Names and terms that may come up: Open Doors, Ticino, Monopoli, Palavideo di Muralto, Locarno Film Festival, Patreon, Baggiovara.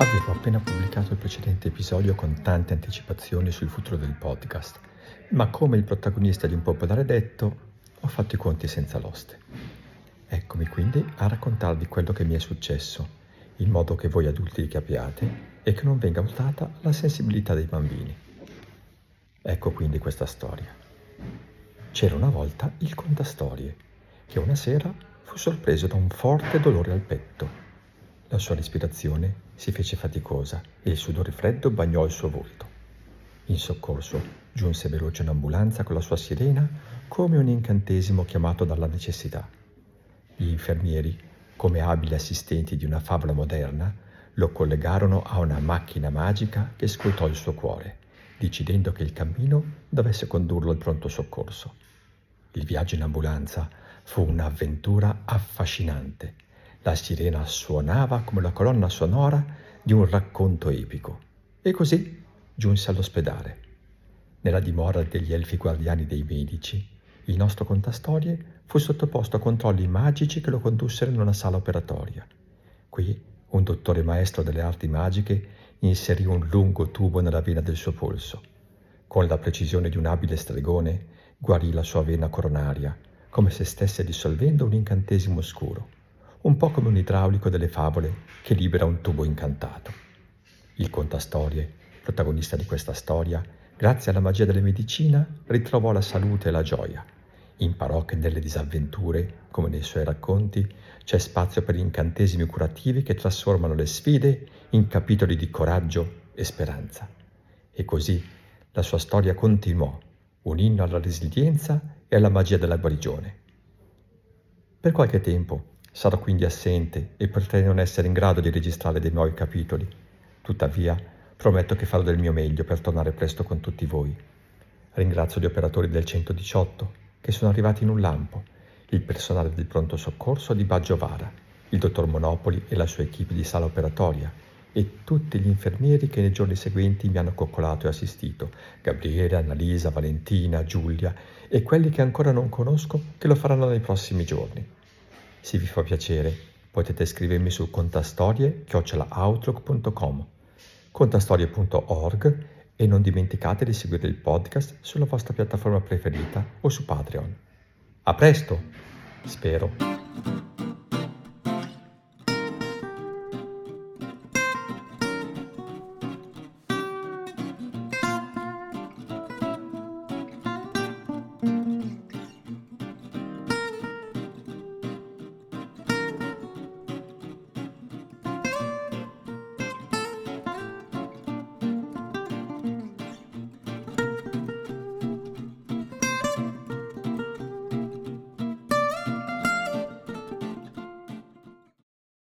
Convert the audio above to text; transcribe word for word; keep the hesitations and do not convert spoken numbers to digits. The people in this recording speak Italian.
Avevo appena pubblicato il precedente episodio con tante anticipazioni sul futuro del podcast, ma come il protagonista di un popolare detto, ho fatto i conti senza l'oste. Eccomi quindi a raccontarvi quello che mi è successo, in modo che voi adulti li capiate e che non venga urtata la sensibilità dei bambini. Ecco quindi questa storia. C'era una volta il contastorie, che una sera fu sorpreso da un forte dolore al petto. La sua respirazione si fece faticosa e il sudore freddo bagnò il suo volto. In soccorso giunse veloce un'ambulanza con la sua sirena, come un incantesimo chiamato dalla necessità. Gli infermieri, come abili assistenti di una favola moderna, lo collegarono a una macchina magica che scrutò il suo cuore, decidendo che il cammino dovesse condurlo al pronto soccorso. Il viaggio in ambulanza fu un'avventura affascinante. La sirena suonava come la colonna sonora di un racconto epico e così giunse all'ospedale. Nella dimora degli elfi guardiani dei medici, il nostro contastorie fu sottoposto a controlli magici che lo condussero in una sala operatoria. Qui un dottore maestro delle arti magiche inserì un lungo tubo nella vena del suo polso. Con la precisione di un abile stregone guarì la sua vena coronaria, come se stesse dissolvendo un incantesimo oscuro, un po' come un idraulico delle favole che libera un tubo incantato. Il contastorie, protagonista di questa storia, grazie alla magia della medicina, ritrovò la salute e la gioia. Imparò che nelle disavventure, come nei suoi racconti, c'è spazio per incantesimi curativi che trasformano le sfide in capitoli di coraggio e speranza. E così la sua storia continuò, un inno alla resilienza e alla magia della guarigione. Per qualche tempo sarò quindi assente e potrei non essere in grado di registrare dei nuovi capitoli. Tuttavia, prometto che farò del mio meglio per tornare presto con tutti voi. Ringrazio gli operatori del centodiciotto, che sono arrivati in un lampo, il personale del pronto soccorso di Baggiovara, il dottor Monopoli e la sua equipe di sala operatoria, e tutti gli infermieri che nei giorni seguenti mi hanno coccolato e assistito, Gabriele, Annalisa, Valentina, Giulia, e quelli che ancora non conosco che lo faranno nei prossimi giorni. Se vi fa piacere, potete scrivermi su contastorie chiocciola outlook punto com, contastorie punto org e non dimenticate di seguire il podcast sulla vostra piattaforma preferita o su Patreon. A presto, spero!